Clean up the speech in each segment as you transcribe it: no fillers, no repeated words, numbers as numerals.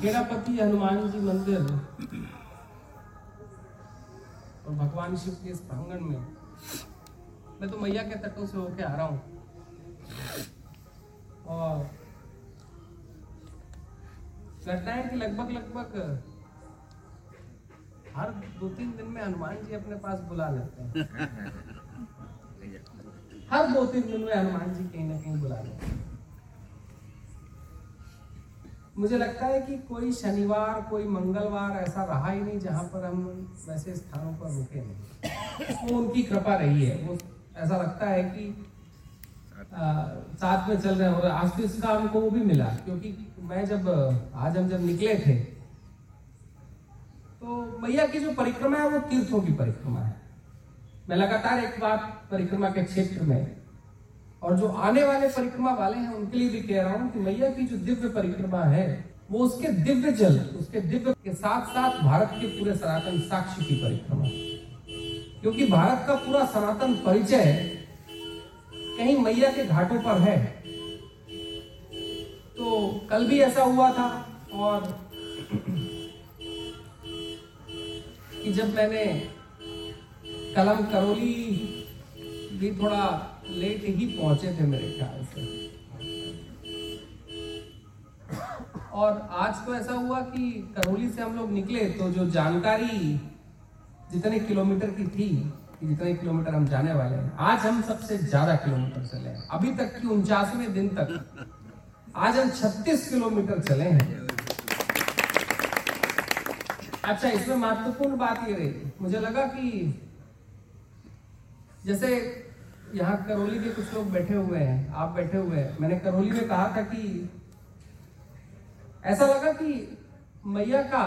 खेड़ापति हनुमान जी मंदिर और भगवान शिव के इस प्रांगण में मैं तो मैया के तटों से होके आ रहा हूँ और घटनाएं कि लगभग लगभग हर 2-3 दिन में हनुमान जी अपने पास बुला लेते हैं। हर 2-3 दिन में हनुमान जी कहीं ना कहीं बुला लेते हैं। मुझे लगता है कि कोई शनिवार कोई मंगलवार ऐसा रहा ही नहीं जहाँ पर हम वैसे स्थानों पर रुके नहीं। वो उनकी कृपा रही है। वो ऐसा लगता है कि साथ में चल रहे हैं और आशीष का हमको वो भी मिला, क्योंकि मैं जब आज हम जब निकले थे तो मैया की जो परिक्रमा है वो तीर्थों की परिक्रमा है। मैं लगातार एक बार परिक्रमा के क्षेत्र में और जो आने वाले परिक्रमा वाले हैं उनके लिए भी कह रहा हूँ कि मैया की जो दिव्य परिक्रमा है वो उसके दिव्य जल उसके दिव्य के साथ साथ भारत के पूरे सनातन साक्ष्य की परिक्रमा, क्योंकि भारत का पूरा सनातन परिचय कहीं मैया के घाटों पर है। तो कल भी ऐसा हुआ था और कि जब मैंने कल हम करौली भी थोड़ा लेट ही पहुंचे थे मेरे ख्याल से, और आज तो ऐसा हुआ कि करौली से हम लोग निकले तो जो जानकारी जितने किलोमीटर की थी कि जितने किलोमीटर हम जाने वाले हैं, आज हम सबसे ज्यादा किलोमीटर चले हैं। अभी तक की 49वें दिन तक आज हम 36 किलोमीटर चले हैं। अच्छा, इसमें महत्वपूर्ण बात ये रही, मुझे लगा कि जैसे यहाँ करौली के कुछ लोग बैठे हुए हैं, आप बैठे हुए हैं, मैंने करौली में कहा था कि ऐसा लगा कि मैया का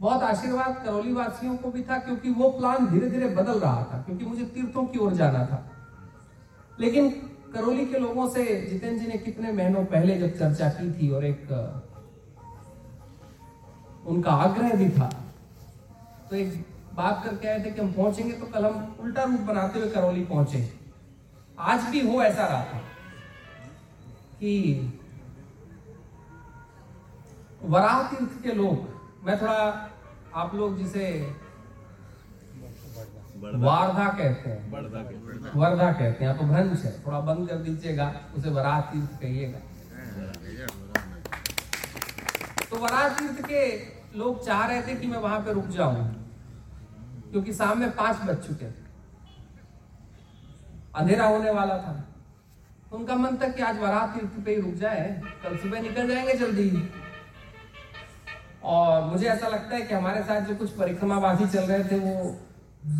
बहुत आशीर्वाद करौली वासियों को भी था, क्योंकि वो प्लान धीरे धीरे बदल रहा था, क्योंकि मुझे तीर्थों की ओर जाना था। लेकिन करौली के लोगों से जितेंद्र जी ने कितने महीनों पहले जब चर्चा की थी और एक उनका आग्रह भी था, तो एक बात करके आए थे कि हम पहुंचेंगे, तो कल हम उल्टा रूट बनाते हुए करौली पहुंचे। आज भी हो ऐसा रहा था कि वराह तीर्थ के लोग, मैं थोड़ा आप लोग जिसे वर्धा कहते हैं, वर्धा कहते हैं, आप भ्रंश है, थोड़ा बंद कर दीजिएगा, उसे वराह तीर्थ कहिएगा। तो वराह तीर्थ के लोग चाह रहे थे कि मैं वहां पे रुक जाऊं, क्योंकि शाम में 5 बज चुके थे, अंधेरा होने वाला था। तो उनका मन था कि आज वराह तीर्थ पे ही रुक जाए, कल सुबह निकल जाएंगे जल्दी। और मुझे ऐसा लगता है कि हमारे साथ जो कुछ परिक्रमावासी चल रहे थे वो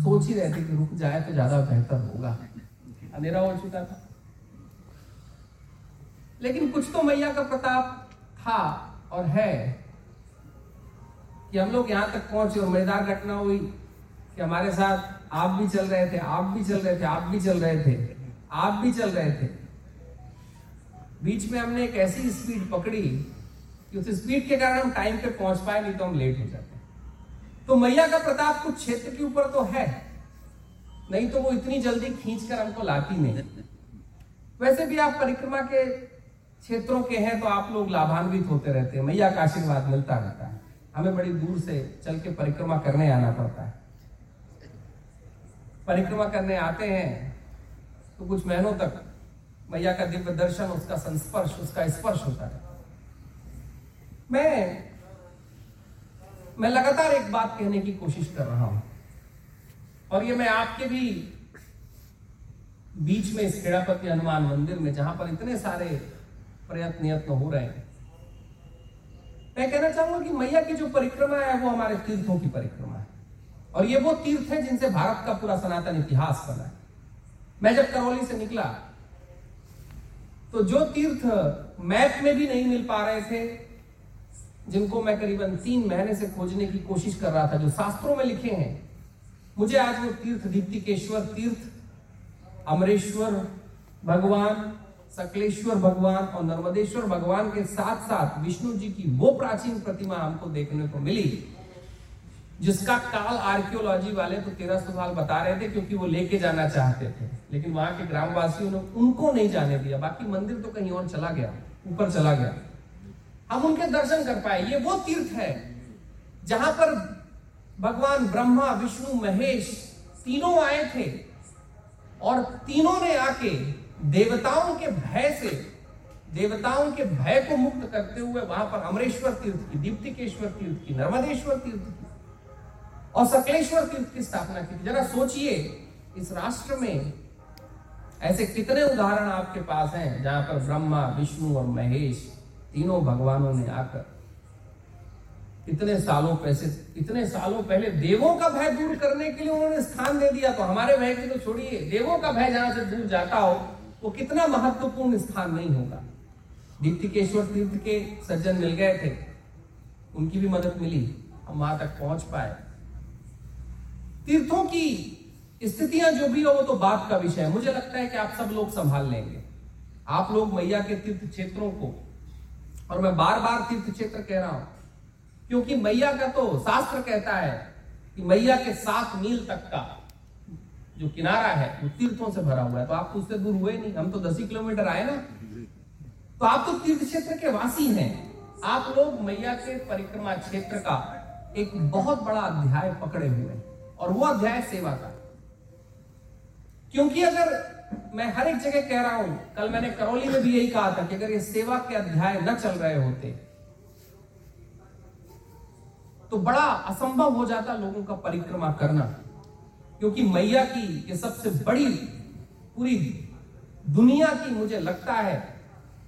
सोच ही रहे थे कि रुक जाए तो ज्यादा बेहतर होगा, अंधेरा हो चुका था। लेकिन कुछ तो मैया का प्रताप था और है कि हम लोग यहाँ तक पहुंचे। और मजेदार घटना हुई कि हमारे साथ आप भी चल रहे थे, आप भी चल रहे थे, आप भी चल रहे थे, आप भी चल रहे थे। बीच में हमने एक ऐसी स्पीड पकड़ी कि उस स्पीड के कारण हम टाइम पे पहुंच पाए, नहीं तो हम लेट हो जाते। तो मैया का प्रताप कुछ क्षेत्र के ऊपर तो है, नहीं तो वो इतनी जल्दी खींच कर हमको लाती नहीं। वैसे भी आप परिक्रमा के क्षेत्रों के हैं तो आप लोग लाभान्वित होते रहते हैं, मैया का आशीर्वाद मिलता रहता है। हमें बड़ी दूर से चल के परिक्रमा करने आना पड़ता है। परिक्रमा करने आते हैं तो कुछ महीनों तक मैया का दिव्य दर्शन, उसका संस्पर्श, उसका स्पर्श होता है। मैं लगातार एक बात कहने की कोशिश कर रहा हूं और ये मैं आपके भी बीच में इस खेड़ापति हनुमान मंदिर में जहां पर इतने सारे प्रयत्न हो रहे हैं, मैं कहना चाहूंगा कि मैया की जो परिक्रमा है वो हमारे तीर्थों की परिक्रमा है और ये वो तीर्थ है जिनसे भारत का पूरा सनातन इतिहास बना है। मैं जब करौली से निकला तो जो तीर्थ मैप में भी नहीं मिल पा रहे थे, जिनको मैं करीबन 3 महीने से खोजने की कोशिश कर रहा था, जो शास्त्रों में लिखे हैं, मुझे आज वो तीर्थ दीप्तिकेश्वर तीर्थ, अमरेश्वर भगवान, सकलेश्वर भगवान और नर्मदेश्वर भगवान के साथ साथ विष्णु जी की वो प्राचीन प्रतिमा हमको देखने को मिली जिसका काल आर्कियोलॉजी वाले तो 1300 साल बता रहे थे, क्योंकि वो लेके जाना चाहते थे, लेकिन वहां के ग्रामवासियों ने उनको नहीं जाने दिया। बाकी मंदिर तो कहीं और चला गया, ऊपर चला गया। हम उनके दर्शन कर पाए। ये वो तीर्थ है जहां पर भगवान ब्रह्मा विष्णु महेश तीनों आए थे और तीनों ने आके देवताओं के भय को मुक्त करते हुए वहां पर अमरेश्वर तीर्थ की, दीप्तिकेश्वर तीर्थ की, नर्मदेश्वर तीर्थ की और सकलेश्वर तीर्थ की स्थापना की। जरा सोचिए इस राष्ट्र में ऐसे कितने उदाहरण आपके पास हैं जहां पर ब्रह्मा विष्णु और महेश तीनों भगवानों ने आकर कितने सालों पहले देवों का भय दूर करने के लिए उन्होंने स्थान दे दिया। तो हमारे भय की तो छोड़िए, देवों का भय जहां से दूर जाता हो वो कितना महत्वपूर्ण स्थान नहीं होगा। दीप्तिकेश्वर तीर्थ के सज्जन मिल गए थे, उनकी भी मदद मिली, हम वहां तक पहुंच पाए। तीर्थों की स्थितियां जो भी हो वो तो बात का विषय है, मुझे लगता है कि आप सब लोग संभाल लेंगे। आप लोग मैया के तीर्थ क्षेत्रों को, और मैं बार बार तीर्थ क्षेत्र कह रहा हूं क्योंकि मैया का तो शास्त्र कहता है कि मैया के 7 मील तक का जो किनारा है वो तीर्थों से भरा हुआ है। तो आप तो उससे दूर हुए नहीं, हम तो 10 ही किलोमीटर आए ना। तो आप तो तीर्थ क्षेत्र के वासी हैं, आप लोग मैया के परिक्रमा क्षेत्र का एक बहुत बड़ा अध्याय पकड़े हुए हैं और वो अध्याय सेवा का। क्योंकि अगर मैं हर एक जगह कह रहा हूं, कल मैंने करौली में भी यही कहा था कि अगर ये सेवा के अध्याय न चल रहे होते तो बड़ा असंभव हो जाता लोगों का परिक्रमा करना, क्योंकि मैया की ये सबसे बड़ी, पूरी दुनिया की मुझे लगता है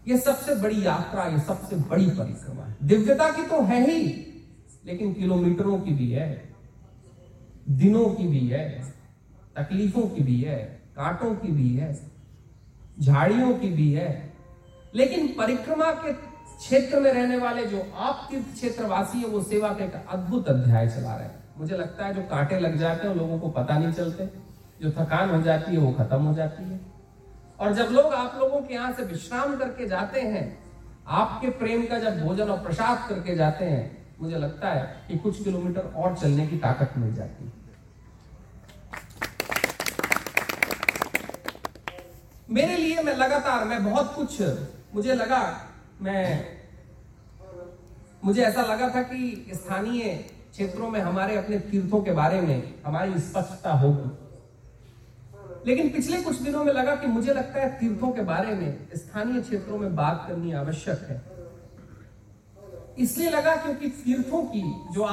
ये सबसे बड़ी यात्रा, ये सबसे बड़ी परिक्रमा है। दिव्यता की तो है ही, लेकिन किलोमीटरों की भी है, दिनों की भी है, तकलीफों की भी है, कांटों की भी है, झाड़ियों की भी है। लेकिन परिक्रमा के क्षेत्र में रहने वाले जो आप तीर्थ क्षेत्रवासी है वो सेवा का एक अद्भुत अध्याय चला रहे हैं। मुझे लगता है जो कांटे लग जाते हैं लोगों को पता नहीं चलते, जो थकान हो जाती है वो खत्म हो जाती है। और जब लोग आप लोगों के यहाँ से विश्राम करके जाते हैं, आपके प्रेम का जब भोजन और प्रसाद करके जाते हैं, मुझे लगता है कि कुछ किलोमीटर और चलने की ताकत मिल जाती है। मेरे लिए मुझे ऐसा लगा था कि स्थानीय क्षेत्रों में हमारे अपने तीर्थों के बारे में हमारी स्पष्टता होगी, लेकिन पिछले कुछ दिनों में लगा कि मुझे लगता है तीर्थों के बारे में स्थानीय क्षेत्रों में बात करनी आवश्यक है। इसलिए लगा क्योंकि तीर्थों की जो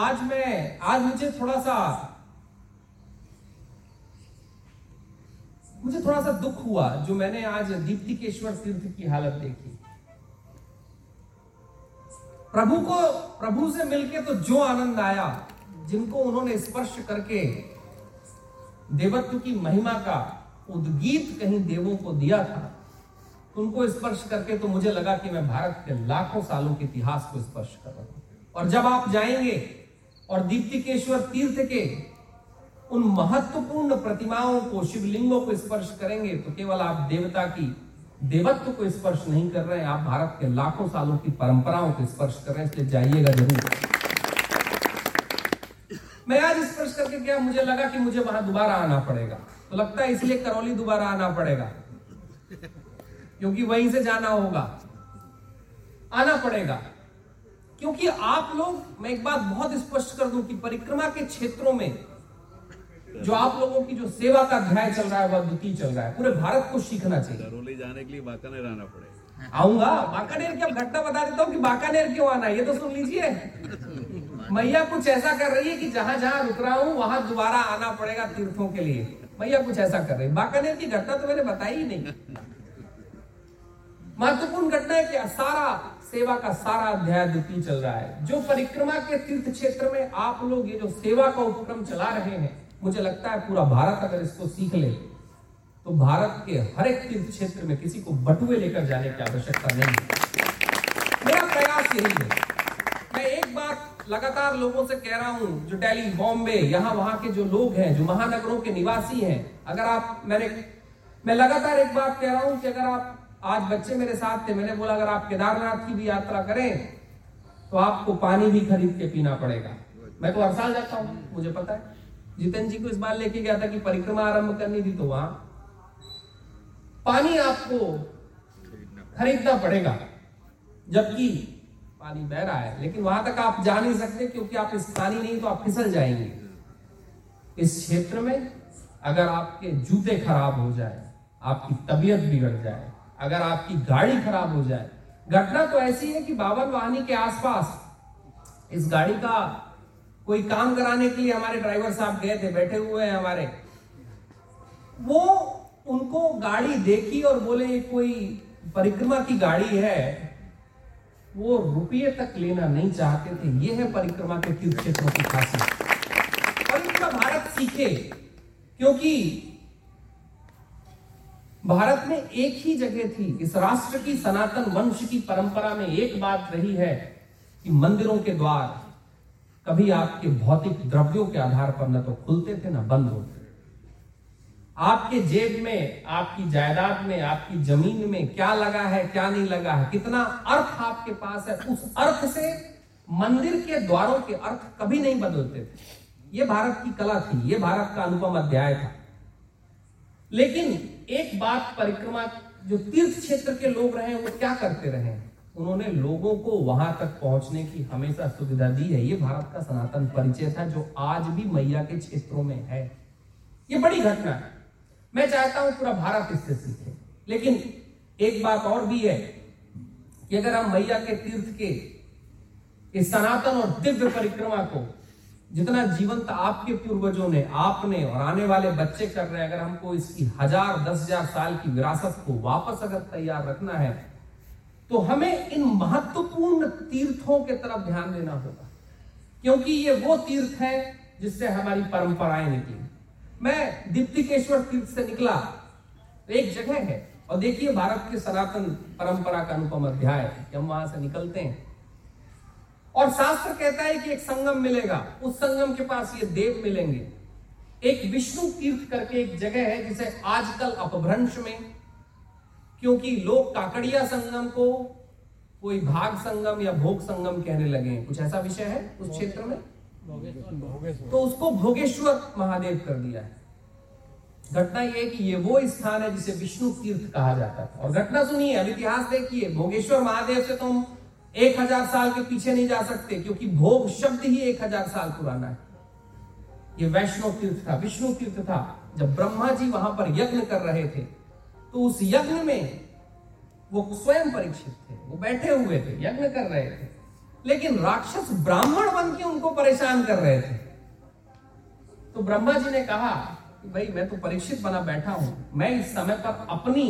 मुझे थोड़ा सा दुख हुआ जो मैंने आज दीप्तिकेश्वर तीर्थ की हालत देखी। प्रभु से मिलके तो जो आनंद आया, जिनको उन्होंने स्पर्श करके देवत्व की महिमा का उद्गीत कहीं देवों को दिया था, उनको स्पर्श करके तो मुझे लगा कि मैं भारत के लाखों सालों के इतिहास को स्पर्श कर रहा हूं। और जब आप जाएंगे और दीप्तिकेश्वर तीर्थ के उन महत्वपूर्ण प्रतिमाओं को, शिवलिंगों को स्पर्श करेंगे तो केवल आप देवता की, देवत्व को स्पर्श नहीं कर रहे हैं, आप भारत के लाखों सालों की परंपराओं को स्पर्श कर रहे हैं। इसलिए जाइएगा जरूर। मैं आज स्पर्श करके गया, मुझे लगा कि मुझे वहां दोबारा आना पड़ेगा, तो लगता है इसलिए करौली दोबारा आना पड़ेगा क्योंकि वहीं से जाना होगा, आना पड़ेगा। क्योंकि आप लोग, मैं एक बात बहुत स्पष्ट कर दूं कि परिक्रमा के क्षेत्रों में जो आप लोगों की जो सेवा का अध्याय चल रहा है वह अद्वितीय चल रहा है। पूरे भारत को सीखना चाहिए। करौली जाने के लिए बीकानेर आना पड़ेगा। आऊंगा बीकानेर की। अब घटना बता देता हूँ कि बीकानेर क्यों आना है, ये तो सुन लीजिए। मैया कुछ ऐसा कर रही है कि जहां जहां रुक रहा हूँ वहां दोबारा आना पड़ेगा तीर्थों के लिए। मैया कुछ ऐसा कर रही है। बीकानेर की घटना तो मैंने बताई ही नहीं। महत्वपूर्ण घटना है कि सारा सेवा का सारा अध्याय द्वितीय चल रहा है। जो परिक्रमा के तीर्थ क्षेत्र में आप लोग ये जो सेवा का उपक्रम चला रहे हैं, मुझे लगता है पूरा भारत अगर इसको सीख ले तो भारत के हर एक तीर्थ क्षेत्र में किसी को बटुए लेकर जाने की आवश्यकता नहीं है। मेरा प्रयास यही है। मैं एक बात लगातार लोगों से कह रहा हूं, जो दिल्ली, बॉम्बे, यहां वहां के जो लोग हैं, जो महानगरों के निवासी हैं, मैं लगातार एक बात कह रहा हूं कि अगर आप, आज बच्चे मेरे साथ थे, मैंने बोला अगर आप केदारनाथ की भी यात्रा करें तो आपको पानी भी खरीद के पीना पड़ेगा। मैं तो हर साल जाता हूं, मुझे पता है। जितेंद्र जी को इस बार लेके गया था कि परिक्रमा आरंभ करनी थी तो वहां पानी आपको खरीदना पड़ेगा, जबकि पानी बह रहा है, लेकिन वहां तक आप जा नहीं सकते क्योंकि आप स्थानीय नहीं तो आप फिसल जाएंगे। इस क्षेत्र में अगर आपके जूते खराब हो जाए, आपकी तबीयत बिगड़ जाए, अगर आपकी गाड़ी खराब हो जाए, घटना तो ऐसी है कि बावन वाहनी के आसपास इस गाड़ी का कोई काम कराने के लिए हमारे ड्राइवर साहब गए थे, बैठे हुए हैं हमारे, वो उनको गाड़ी देखी और बोले ये कोई परिक्रमा की गाड़ी है। वो रुपये तक लेना नहीं चाहते थे। ये है परिक्रमा के तीर्थ क्षेत्रों की खासियत। और इनका भारत सीखे, क्योंकि भारत में एक ही जगह थी। इस राष्ट्र की सनातन वंश की परंपरा में एक बात रही है कि मंदिरों के द्वार कभी आपके भौतिक द्रव्यों के आधार पर न तो खुलते थे न बंद होते। आपके जेब में, आपकी जायदाद में, आपकी जमीन में क्या लगा है क्या नहीं लगा है, कितना अर्थ आपके पास है, उस अर्थ से मंदिर के द्वारों के अर्थ कभी नहीं बदलते थे। ये भारत की कला थी, ये भारत का अनुपम अध्याय था। लेकिन एक बात परिक्रमा जो तीर्थ क्षेत्र के लोग रहे वो क्या करते रहे, उन्होंने लोगों को वहां तक पहुंचने की हमेशा सुविधा दी है। ये भारत का सनातन परिचय था जो आज भी मैया के क्षेत्रों में है। ये बड़ी घटना है। मैं चाहता हूं पूरा भारत इससे सीखे। लेकिन एक बात और भी है कि अगर हम मैया के तीर्थ के इस सनातन और दिव्य परिक्रमा को जितना जीवंत आपके पूर्वजों ने, आपने और आने वाले बच्चे कर रहे हैं, अगर हमको इसकी 1000-10,000 साल की विरासत को वापस अगर तैयार रखना है तो हमें इन महत्वपूर्ण तीर्थों के तरफ ध्यान देना होगा, क्योंकि ये वो तीर्थ है जिससे हमारी परंपराएं निकली। मैं दीप्तिकेश्वर तीर्थ से निकला, एक जगह है, और देखिए भारत के सनातन परंपरा का अनुपम अध्याय है कि हम वहां से निकलते हैं और शास्त्र कहता है कि एक संगम मिलेगा, उस संगम के पास ये देव मिलेंगे। एक विष्णु तीर्थ करके एक जगह है जिसे आजकल अपभ्रंश में, क्योंकि लोग काकड़िया संगम को कोई भाग संगम या भोग संगम कहने लगे हैं, कुछ ऐसा विषय है उस क्षेत्र में, तो उसको भोगेश्वर महादेव कर दिया है। घटना यह है कि ये वो स्थान है जिसे विष्णु तीर्थ कहा जाता है। और घटना सुनिए, अब इतिहास देखिए, भोगेश्वर महादेव से तो हम 1000 साल के पीछे नहीं जा सकते, क्योंकि भोग शब्द ही 1000 साल पुराना है। ये वैष्णव तीर्थ था, विष्णु तीर्थ था। जब ब्रह्मा जी वहां पर यज्ञ कर रहे थे तो उस यज्ञ में वो स्वयं परीक्षित थे, वो बैठे हुए थे, यज्ञ कर रहे थे, लेकिन राक्षस ब्राह्मण बन के उनको परेशान कर रहे थे। तो ब्रह्मा जी ने कहा कि भाई मैं तो परीक्षित बना बैठा हूं, मैं इस समय पर अपनी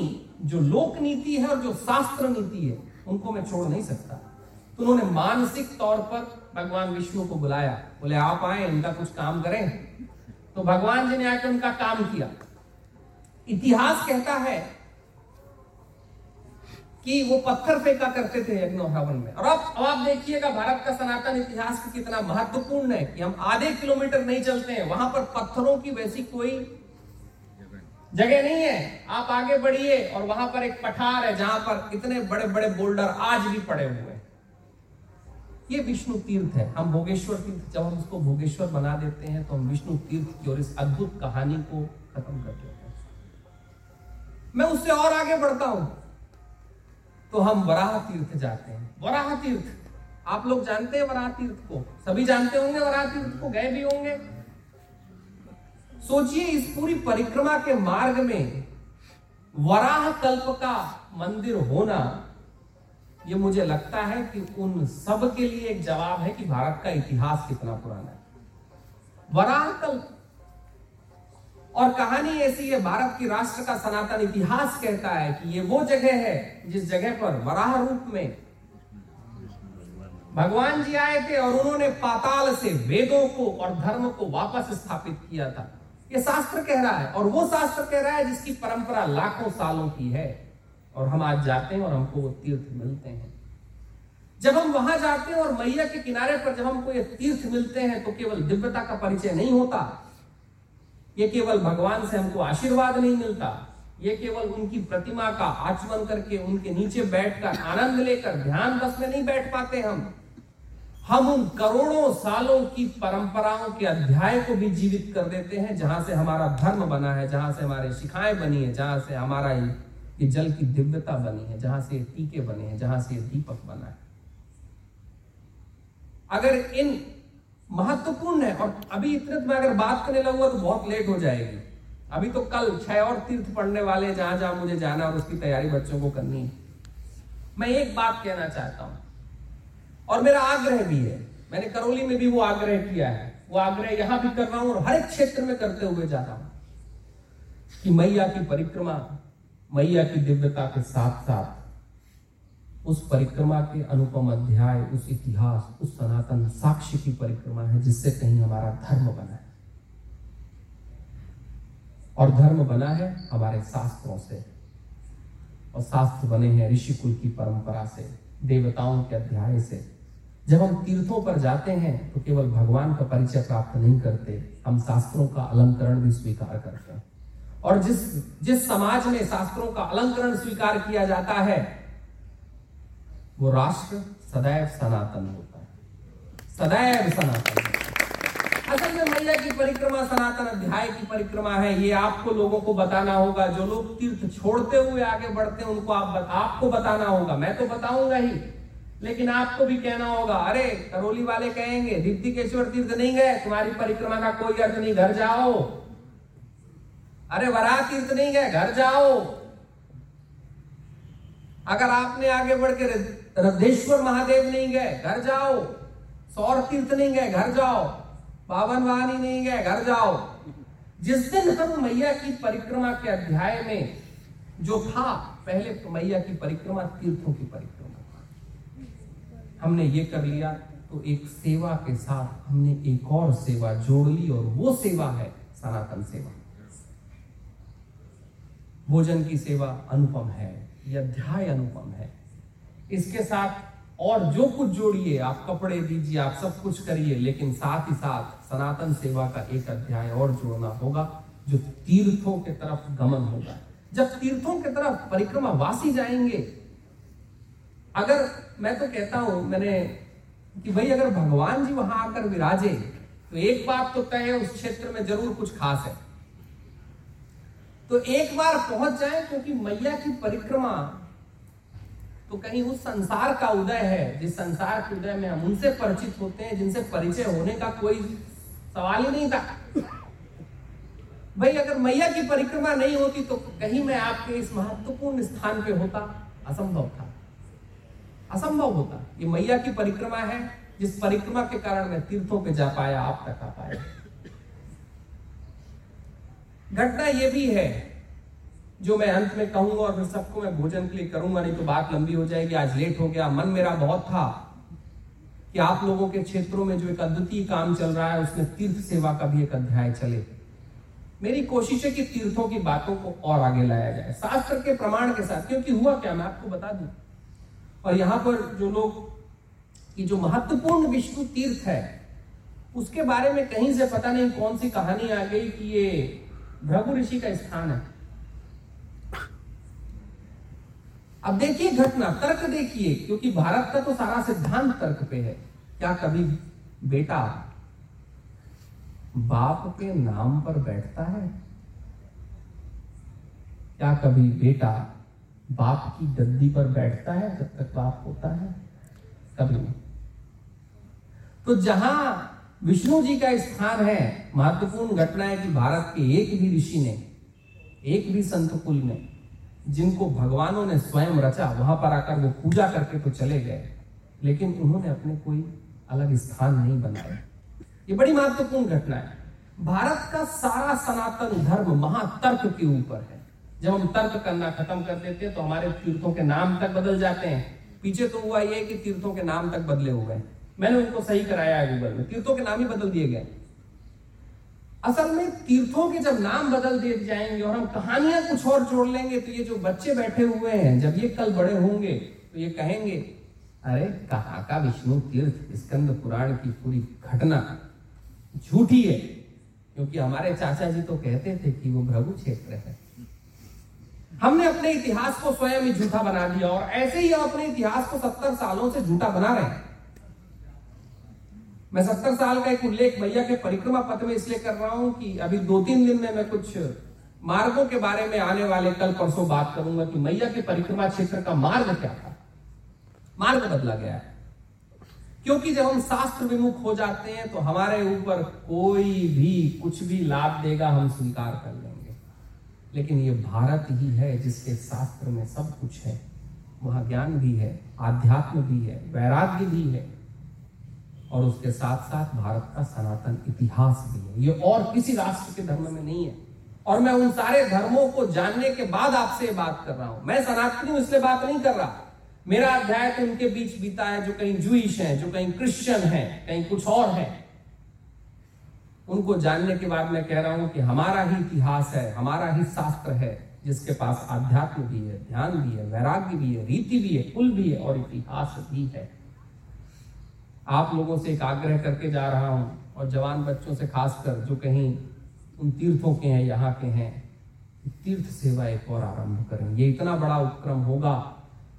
जो लोक नीति है और जो शास्त्र नीति है उनको मैं छोड़ नहीं सकता। तो उन्होंने मानसिक तौर पर भगवान विष्णु को बुलाया, बोले आप आए, इनका कुछ काम करें। तो भगवान जी ने आकर उनका काम किया। इतिहास कहता है कि वो पत्थर फेंका करते थे यज्ञोहवन में। और अब आप देखिएगा भारत का सनातन इतिहास कितना महत्वपूर्ण है कि हम आधे किलोमीटर नहीं चलते हैं, वहां पर पत्थरों की वैसी कोई जगह नहीं है। आप आगे बढ़िए और वहां पर एक पठार है जहां पर इतने बड़े बड़े बोल्डर आज भी पड़े हुए हैं। ये विष्णु तीर्थ है। हम भोगेश्वर तीर्थ, जब हम उसको भोगेश्वर बना देते हैं तो हम विष्णु तीर्थ की और इस अद्भुत कहानी को खत्म कर देते हैं। मैं उससे और आगे बढ़ता हूं तो हम वराह तीर्थ जाते हैं। वराह तीर्थ आप लोग जानते हैं, वराह तीर्थ को सभी जानते होंगे, वराह तीर्थ को गए भी होंगे। सोचिए इस पूरी परिक्रमा के मार्ग में वराह कल्प का मंदिर होना, ये मुझे लगता है कि उन सब के लिए एक जवाब है कि भारत का इतिहास कितना पुराना है। वराह कल्प, और कहानी ऐसी है, भारत की राष्ट्र का सनातन इतिहास कहता है कि ये वो जगह है जिस जगह पर वराह रूप में भगवान जी आए थे और उन्होंने पाताल से वेदों को और धर्म को वापस स्थापित किया था। ये शास्त्र कह रहा है, और वो शास्त्र कह रहा है जिसकी परंपरा लाखों सालों की है। और हम आज जाते हैं और हमको वो तीर्थ मिलते हैं। जब हम वहां जाते हैं और मैया के किनारे पर जब हमको ये तीर्थ मिलते हैं तो केवल दिव्यता का परिचय नहीं होता, ये केवल भगवान से हमको आशीर्वाद नहीं मिलता, ये केवल उनकी प्रतिमा का आचमन करके उनके नीचे बैठकर आनंद लेकर ध्यान बस में नहीं बैठ पाते। हम उन करोड़ों सालों की परंपराओं के अध्याय को भी जीवित कर देते हैं जहां से हमारा धर्म बना है, जहां से हमारे शिखाएं बनी है, जहां से हमारा ये जल की दिव्यता बनी है, जहां से टीके बने हैं, जहां से दीपक बना है। अगर इन महत्वपूर्ण है, और अभी इतने में अगर बात करने लगूंगा तो बहुत लेट हो जाएगी। अभी तो कल 6 और तीर्थ पढ़ने वाले, जहां जहां मुझे जाना और उसकी तैयारी बच्चों को करनी है। मैं एक बात कहना चाहता हूं और मेरा आग्रह भी है, मैंने करौली में भी वो आग्रह किया है, वो आग्रह यहां भी कर रहा हूं और हर एक क्षेत्र में करते हुए जा रहा हूं कि मैया की परिक्रमा, मैया की दिव्यता के साथ साथ उस परिक्रमा के अनुपम अध्याय, उस इतिहास, उस सनातन साक्ष्य की परिक्रमा है जिससे कहीं हमारा धर्म बना है, और धर्म बना है हमारे शास्त्रों से, और शास्त्र बने हैं ऋषि कुल की परंपरा से, देवताओं के अध्याय से। जब हम तीर्थों पर जाते हैं तो केवल भगवान का परिचय प्राप्त नहीं करते, हम शास्त्रों का अलंकरण भी स्वीकार करते हैं। और जिस समाज में शास्त्रों का अलंकरण स्वीकार किया जाता है वो राष्ट्र सदैव सनातन होता है, सदैव सनातन। असल में मैया की परिक्रमा सनातन अध्याय की परिक्रमा है। ये आपको लोगों को बताना होगा, जो लोग तीर्थ छोड़ते हुए आगे बढ़ते हैं उनको आपको बताना होगा। मैं तो बताऊंगा ही, लेकिन आपको भी कहना होगा। अरे करौली वाले कहेंगे दीप्तिकेश्वर तीर्थ नहीं गए, तुम्हारी परिक्रमा का कोई अर्थ नहीं, घर जाओ। अरे वराह तीर्थ नहीं गए, घर जाओ। अगर आपने आगे बढ़ के नर्मदेश्वर महादेव नहीं गए, घर जाओ। सौर तीर्थ नहीं गए, घर जाओ। बावन वाहनी नहीं गए, घर जाओ। जिस दिन हम मैया की परिक्रमा के अध्याय में जो था, पहले मैया की परिक्रमा तीर्थों की परिक्रमा, हमने ये कर लिया तो एक सेवा के साथ हमने एक और सेवा जोड़ ली, और वो सेवा है सनातन सेवा। भोजन की सेवा अनुपम है, यह अध्याय अनुपम है। इसके साथ और जो कुछ जोड़िए, आप कपड़े दीजिए, आप सब कुछ करिए, लेकिन साथ ही साथ सनातन सेवा का एक अध्याय और जोड़ना होगा, जो तीर्थों के तरफ गमन होगा। जब तीर्थों के तरफ परिक्रमा वासी जाएंगे, अगर मैं तो कहता हूं मैंने कि भाई अगर भगवान जी वहां आकर विराजे तो एक बात तो तय है, उस क्षेत्र में जरूर कुछ खास है। तो एक बार पहुंच जाए, क्योंकि मैया की परिक्रमा तो कहीं उस संसार का उदय है, जिस संसार के उदय में हम उनसे परिचित होते हैं जिनसे परिचय होने का कोई सवाल ही नहीं था। भाई अगर मैया की परिक्रमा नहीं होती तो कहीं मैं आपके इस महत्वपूर्ण स्थान पे होता, असंभव था, असंभव होता। ये मैया की परिक्रमा है, जिस परिक्रमा के कारण मैं तीर्थों पे जा पाया, आप तक आ पाया। घटना ये भी है जो मैं अंत में कहूंगा, और फिर सबको मैं भोजन के लिए करूंगा, नहीं तो बात लंबी हो जाएगी। आज लेट हो गया, मन मेरा बहुत था कि आप लोगों के क्षेत्रों में जो एक अद्वितीय काम चल रहा है उसमें तीर्थ सेवा का भी एक अध्याय चले। मेरी कोशिश है कि तीर्थों की बातों को और आगे लाया जाए शास्त्र के प्रमाण के साथ, क्योंकि हुआ क्या मैं आपको बता दूं। और यहां पर जो लोग की जो महत्वपूर्ण विष्णु तीर्थ है उसके बारे में कहीं से पता नहीं कौन सी कहानी आ गई कि ये भृगु ऋषि का स्थान है। अब देखिए घटना, तर्क देखिए, क्योंकि भारत का तो सारा सिद्धांत तर्क पे है। क्या कभी बेटा बाप के नाम पर बैठता है? क्या कभी बेटा बाप की गद्दी पर बैठता है जब तक बाप होता है? कभी नहीं। तो जहां विष्णु जी का स्थान है, महत्वपूर्ण घटना है कि भारत के एक भी ऋषि ने, एक भी संत कुल ने, जिनको भगवानों ने स्वयं रचा, वहां पर आकर वो पूजा करके तो चले गए, लेकिन उन्होंने अपने कोई अलग स्थान नहीं बनाया। ये बड़ी महत्वपूर्ण घटना है। भारत का सारा सनातन धर्म महातर्क के ऊपर है। जब हम तर्क करना खत्म कर देते हैं तो हमारे तीर्थों के नाम तक बदल जाते हैं। पीछे तो हुआ यह कि तीर्थों के नाम तक बदले हुए हैं, मैंने उनको सही कराया गूगल में, तीर्थों के नाम ही बदल दिए गए। असल में तीर्थों के जब नाम बदल दिए जाएंगे और हम कहानियां कुछ और जोड़ लेंगे तो ये जो बच्चे बैठे हुए हैं जब ये कल बड़े होंगे तो ये कहेंगे अरे कहाँ का विष्णु तीर्थ, स्कंद पुराण की पूरी घटना झूठी है, क्योंकि हमारे चाचा जी तो कहते थे कि वो भृगु क्षेत्र है। हमने अपने इतिहास को स्वयं ही झूठा बना दिया, और ऐसे ही हम अपने इतिहास को 70 सालों से झूठा बना रहे हैं। मैं 70 साल का एक उल्लेख मैया के परिक्रमा पथ में इसलिए कर रहा हूं कि अभी 2-3 दिन में मैं कुछ मार्गों के बारे में आने वाले कल परसों बात करूंगा कि मैया के परिक्रमा क्षेत्र का मार्ग क्या था, मार्ग बदला गया है। क्योंकि जब हम शास्त्र विमुख हो जाते हैं तो हमारे ऊपर कोई भी कुछ भी लाभ देगा हम स्वीकार कर लेंगे, लेकिन ये भारत ही है जिसके शास्त्र में सब कुछ है, वहां ज्ञान भी है, आध्यात्म भी है, वैराग्य भी है, और उसके साथ साथ भारत का सनातन इतिहास भी है। ये और किसी राष्ट्र के धर्म में नहीं है। और मैं उन सारे धर्मों को जानने के बाद आपसे बात कर रहा हूं। मैं सनातनी हूं इसलिए बात नहीं कर रहा, मेरा अध्याय तो उनके बीच बीता है जो कहीं जूइश हैं, जो कहीं क्रिश्चियन हैं, कहीं कुछ और हैं। उनको जानने के बाद मैं कह रहा हूं कि हमारा ही इतिहास है, हमारा ही शास्त्र है जिसके पास आध्यात्म भी है, ध्यान भी है, वैराग्य भी है, रीति भी है, कुल भी है और इतिहास भी है। आप लोगों से एक आग्रह करके जा रहा हूं और जवान बच्चों से खासकर जो कहीं उन तीर्थों के हैं, यहाँ के हैं, तीर्थ सेवा एक और आरंभ करें। ये इतना बड़ा उपक्रम होगा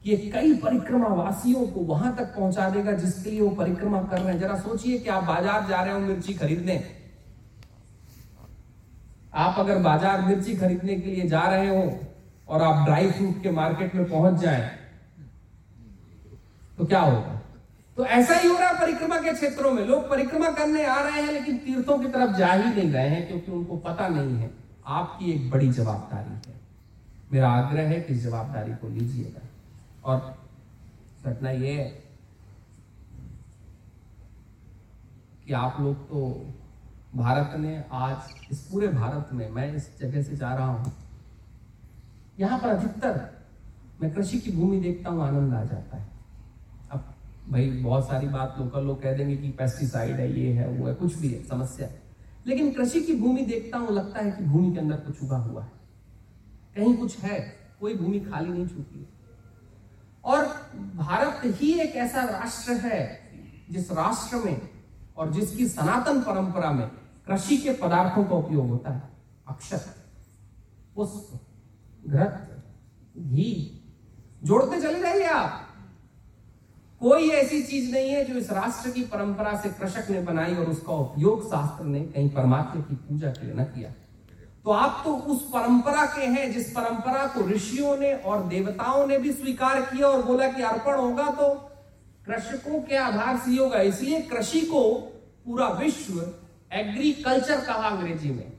कि ये कई परिक्रमा वासियों को वहां तक पहुंचा देगा जिसके लिए वो परिक्रमा कर रहे हैं। जरा सोचिए कि आप बाजार जा रहे हो मिर्ची खरीदने, आप अगर बाजार मिर्ची खरीदने के लिए जा रहे हो और आप ड्राई फ्रूट के मार्केट में पहुंच जाए तो क्या होगा? तो ऐसा ही हो रहा है परिक्रमा के क्षेत्रों में। लोग परिक्रमा करने आ रहे हैं लेकिन तीर्थों की तरफ जा ही नहीं रहे हैं क्योंकि उनको पता नहीं है। आपकी एक बड़ी जवाबदारी है, मेरा आग्रह है कि इस जवाबदारी को लीजिएगा। और घटना ये है कि आप लोग तो भारत ने आज इस पूरे भारत में, मैं इस जगह से जा रहा हूं, यहां पर अधिकतर मैं कृषि की भूमि देखता हूं, आनंद आ जाता है। भाई बहुत सारी बात लोकल लोग कह देंगे कि पेस्टिसाइड है, ये है, वो है, कुछ भी है, समस्या है, लेकिन कृषि की भूमि देखता हूं लगता है कि भूमि के अंदर कुछ उगा हुआ है, कहीं कुछ है, कोई भूमि खाली नहीं छूटी है। और भारत ही एक ऐसा राष्ट्र है जिस राष्ट्र में और जिसकी सनातन परंपरा में कृषि के पदार्थों का उपयोग होता है। अक्षत, पुष्प, घृत, घी, जोड़ते चले जाइए आप। कोई ऐसी चीज नहीं है जो इस राष्ट्र की परंपरा से कृषक ने बनाई और उसका उपयोग शास्त्र ने कहीं परमात्मा की पूजा के लिए न किया। तो आप तो उस परंपरा के हैं जिस परंपरा को ऋषियों ने और देवताओं ने भी स्वीकार किया और बोला कि अर्पण होगा तो कृषकों के आधार से होगा। इसलिए कृषि को पूरा विश्व एग्रीकल्चर कहा अंग्रेजी में,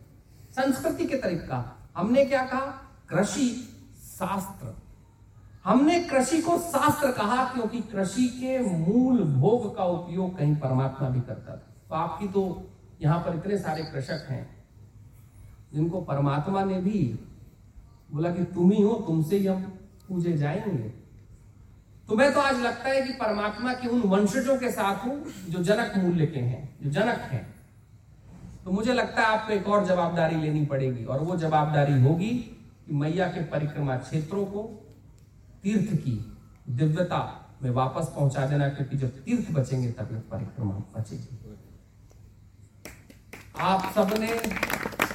संस्कृति के तरीका। हमने क्या कहा? कृषि शास्त्र। हमने कृषि को शास्त्र कहा क्योंकि कृषि के मूल भोग का उपयोग कहीं परमात्मा भी करता था। तो आपकी तो यहाँ पर इतने सारे कृषक हैं जिनको परमात्मा ने भी बोला कि तुम ही हो, तुमसे ही हम पूजे जाएंगे। तो मैं तो आज लगता है कि परमात्मा के उन वंशजों के साथ हूं जो जनक मूल्य के हैं, जो जनक हैं। तो मुझे लगता है आपको एक और जवाबदारी लेनी पड़ेगी और वो जवाबदारी होगी कि मैया के परिक्रमा क्षेत्रों को तीर्थ की दिव्यता में वापस पहुंचा देना, क्योंकि जब तीर्थ बचेंगे तब परिक्रमा बचेगी। आप सबने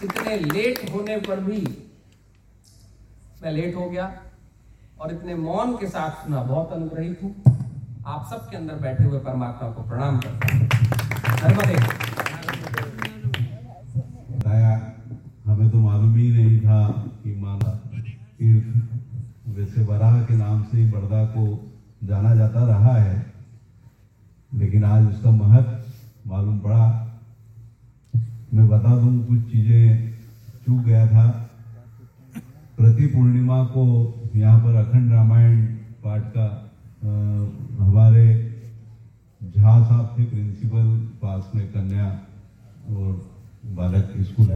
इतने लेट होने पर भी, मैं लेट हो गया और इतने मौन के साथ सुना, बहुत अनुग्रहित हूं। आप सबके अंदर बैठे हुए परमात्मा को प्रणाम करता हूं। हमें तो मालूम ही नहीं था कि माला तीर्थ, वैसे वराह के नाम से ही वर्धा को जाना जाता रहा है, लेकिन आज उसका महत्व मालूम पड़ा। मैं बता दूं, कुछ चीज़ें चूक गया था। प्रति पूर्णिमा को यहाँ पर अखंड रामायण पाठ का हमारे झा साहब थे प्रिंसिपल, पास में कन्या और बालक स्कूल